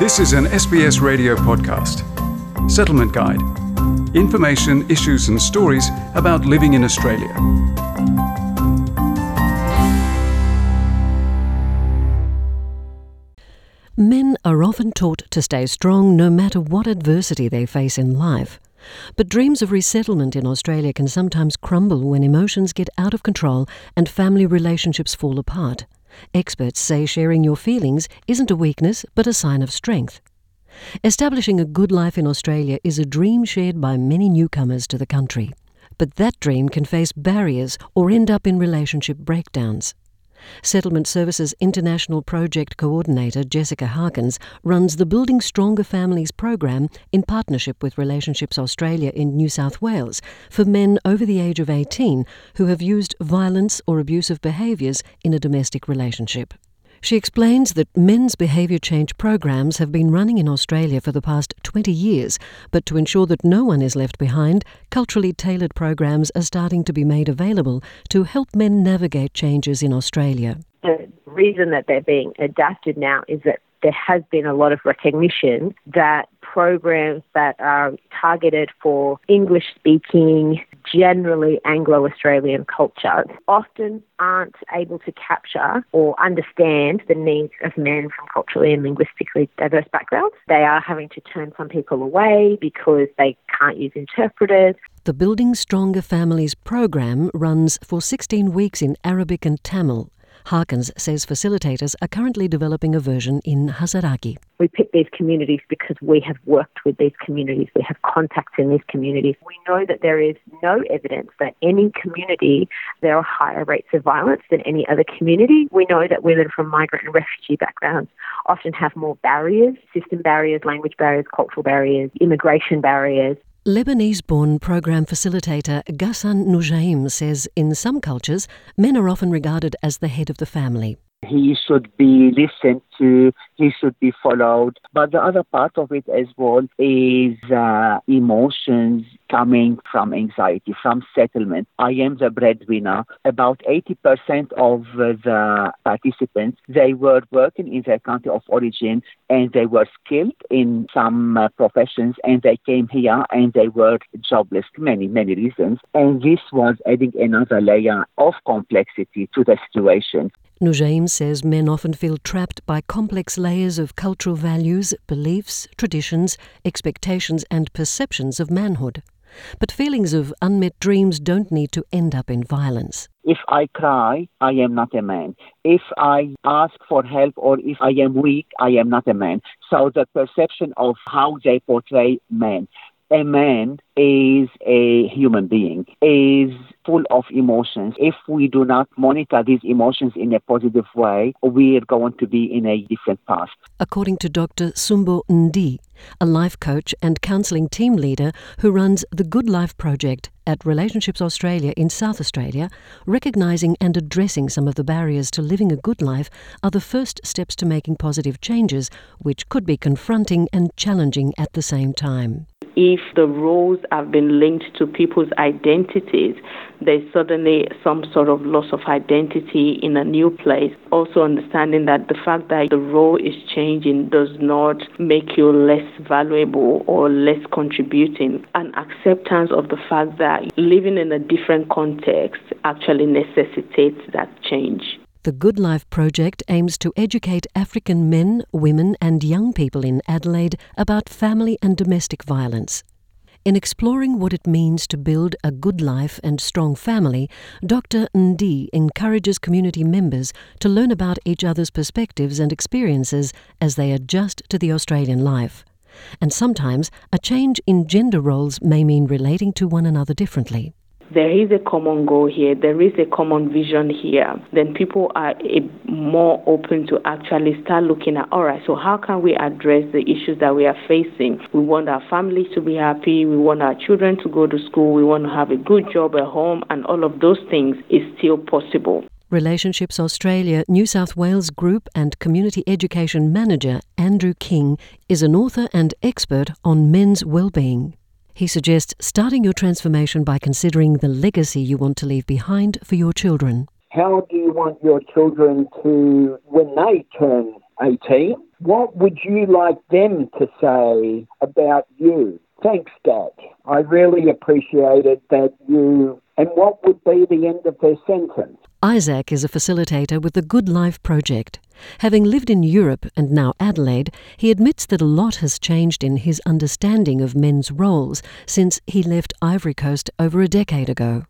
This is an SBS radio podcast. Settlement Guide. Information, issues and stories about living in Australia. Men are often taught to stay strong no matter what adversity they face in life. But dreams of resettlement in Australia can sometimes crumble when emotions get out of control and family relationships fall apart. Experts say sharing your feelings isn't a weakness but a sign of strength. Establishing a good life in Australia is a dream shared by many newcomers to the country. But that dream can face barriers or end up in relationship breakdowns. Settlement Services International Project Coordinator Jessica Harkins runs the Building Stronger Families program in partnership with Relationships Australia in New South Wales for men over the age of 18 who have used violence or abusive behaviours in a domestic relationship. She explains that men's behaviour change programs have been running in Australia for the past 20 years, but to ensure that no one is left behind, culturally tailored programs are starting to be made available to help men navigate changes in Australia. The reason that they're being adapted now is that there has been a lot of recognition that programs that are targeted for English-speaking, generally Anglo-Australian culture often aren't able to capture or understand the needs of men from culturally and linguistically diverse backgrounds. They are having to turn some people away because they can't use interpreters. The Building Stronger Families program runs for 16 weeks in Arabic and Tamil. Harkins says facilitators are currently developing a version in Hazaragi. We pick these communities because we have worked with these communities. We have contacts in these communities. We know that there is no evidence that any community, there are higher rates of violence than any other community. We know that women from migrant and refugee backgrounds often have more barriers, system barriers, language barriers, cultural barriers, immigration barriers. Lebanese-born program facilitator Ghassan Noujaim says in some cultures, men are often regarded as the head of the family. He should be listened to, he should be followed. But the other part of it as well is emotions coming from anxiety, from settlement. I am the breadwinner. About 80% of the participants, they were working in their country of origin and they were skilled in some professions and they came here and they were jobless, many reasons. And this was adding another layer of complexity to the situation. Noujaim says men often feel trapped by complex layers of cultural values, beliefs, traditions, expectations and perceptions of manhood. But feelings of unmet dreams don't need to end up in violence. If I cry, I am not a man. If I ask for help or if I am weak, I am not a man. So the perception of how they portray men. A man is a human being, is full of emotions. If we do not monitor these emotions in a positive way, we are going to be in a different path. According to Dr. Sumbo Ndi, a life coach and counselling team leader who runs the Good Life Project at Relationships Australia in South Australia, recognising and addressing some of the barriers to living a good life are the first steps to making positive changes, which could be confronting and challenging at the same time. If the roles have been linked to people's identities, there's suddenly some sort of loss of identity in a new place. Also understanding that the fact that the role is changing does not make you less valuable or less contributing. An acceptance of the fact that living in a different context actually necessitates that change. The Good Life Project aims to educate African men, women and young people in Adelaide about family and domestic violence. In exploring what it means to build a good life and strong family, Dr. Ndi encourages community members to learn about each other's perspectives and experiences as they adjust to the Australian life. And sometimes a change in gender roles may mean relating to one another differently. There is a common goal here, there is a common vision here, then people are more open to actually start looking at, all right, so how can we address the issues that we are facing? We want our families to be happy, we want our children to go to school, we want to have a good job at home, and all of those things is still possible. Relationships Australia New South Wales Group and Community Education Manager Andrew King is an author and expert on men's well-being. He suggests starting your transformation by considering the legacy you want to leave behind for your children. How do you want your children to, when they turn 18. What would you like them to say about you? Thanks, Dad. I really appreciated that you... And what would be the end of their sentence? Isaac is a facilitator with the Good Life Project. Having lived in Europe and now Adelaide, he admits that a lot has changed in his understanding of men's roles since he left Ivory Coast over a decade ago.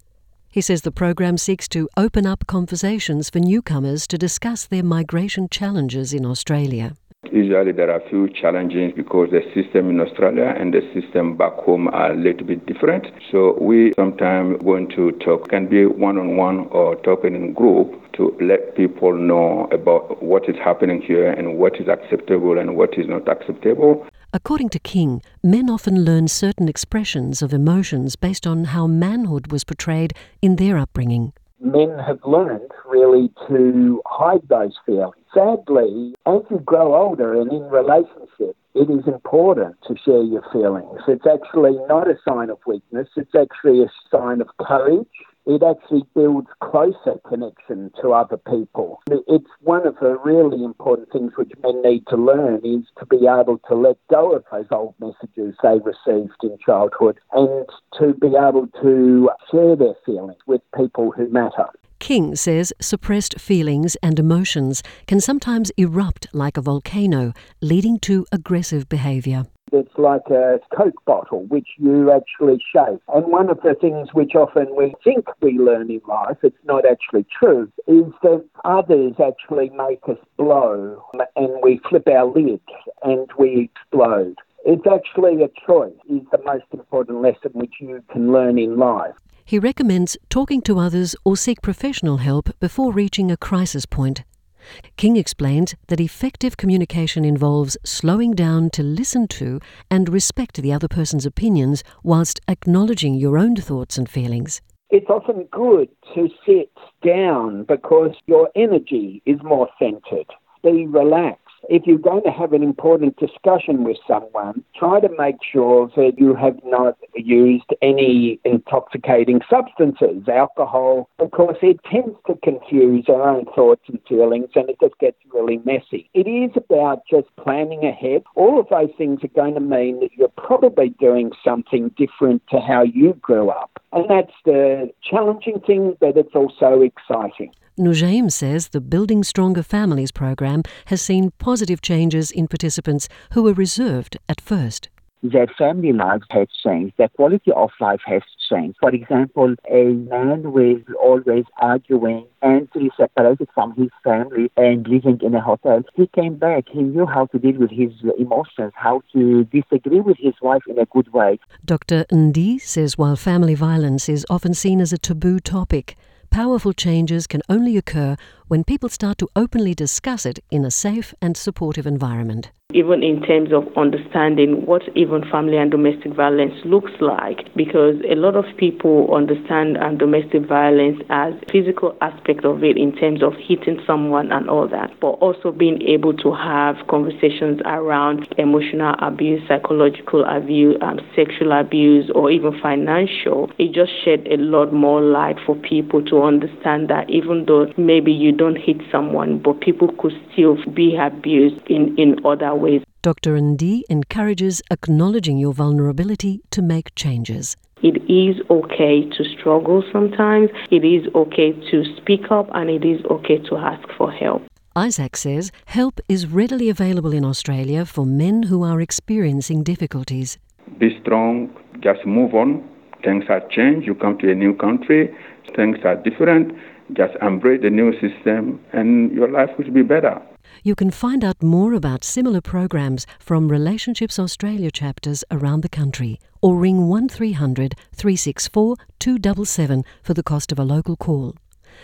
He says the program seeks to open up conversations for newcomers to discuss their migration challenges in Australia. Usually there are a few challenges because the system in Australia and the system back home are a little bit different. So we sometimes want to talk, can be one-on-one or talking in group, to let people know about what is happening here and what is acceptable and what is not acceptable. According to King, men often learn certain expressions of emotions based on how manhood was portrayed in their upbringing. Men have learned, really, to hide those feelings. Sadly, as you grow older and in relationships, it is important to share your feelings. It's actually not a sign of weakness. It's actually a sign of courage. It actually builds closer connection to other people. It's one of the really important things which men need to learn, is to be able to let go of those old messages they received in childhood and to be able to share their feelings with people who matter. King says suppressed feelings and emotions can sometimes erupt like a volcano, leading to aggressive behaviour. It's like a Coke bottle, which you actually shake. And one of the things which often we think we learn in life, it's not actually true, is that others actually make us blow and we flip our lid and we explode. It's actually a choice, is the most important lesson which you can learn in life. He recommends talking to others or seek professional help before reaching a crisis point. King explains that effective communication involves slowing down to listen to and respect the other person's opinions whilst acknowledging your own thoughts and feelings. It's often good to sit down because your energy is more centred. Be relaxed. If you're going to have an important discussion with someone, try to make sure that you have not used any intoxicating substances, alcohol, because it tends to confuse our own thoughts and feelings and it just gets really messy. It is about just planning ahead. All of those things are going to mean that you're probably doing something different to how you grew up. And that's the challenging thing, but it's also exciting. Noujaim says the Building Stronger Families program has seen positive changes in participants who were reserved at first. Their family lives have changed, their quality of life has changed. For example, a man was always arguing and he separated from his family and living in a hotel. He came back, he knew how to deal with his emotions, how to disagree with his wife in a good way. Dr. Ndi says while family violence is often seen as a taboo topic, powerful changes can only occur when people start to openly discuss it in a safe and supportive environment. Even in terms of understanding what even family and domestic violence looks like, because a lot of people understand domestic violence as physical aspect of it in terms of hitting someone and all that, but also being able to have conversations around emotional abuse, psychological abuse, sexual abuse, or even financial. It just shed a lot more light for people to understand that even though maybe you don't hit someone, but people could still be abused in other ways. Dr. Ndi encourages acknowledging your vulnerability to make changes. It is okay to struggle sometimes. It is okay to speak up and it is okay to ask for help. Isaac says help is readily available in Australia for men who are experiencing difficulties. Be strong, just move on. Things are changed. You come to a new country, things are different. Just embrace the new system and your life will be better. You can find out more about similar programs from Relationships Australia chapters around the country or ring 1300 364 277 for the cost of a local call.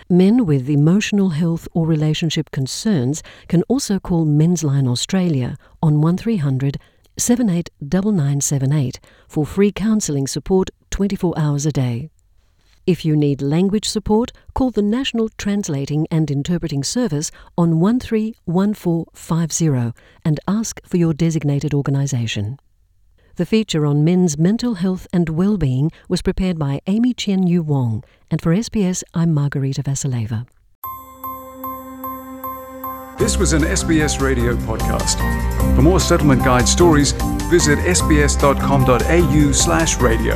Men with emotional health or relationship concerns can also call Men's Line Australia on 1300 789978 for free counselling support 24 hours a day. If you need language support, call the National Translating and Interpreting Service on 131450 and ask for your designated organisation. The feature on men's mental health and well-being was prepared by Amy Chien-Yu Wong, and for SBS, I'm Margarita Vasileva. This was an SBS radio podcast. For more settlement guide stories, visit sbs.com.au/radio.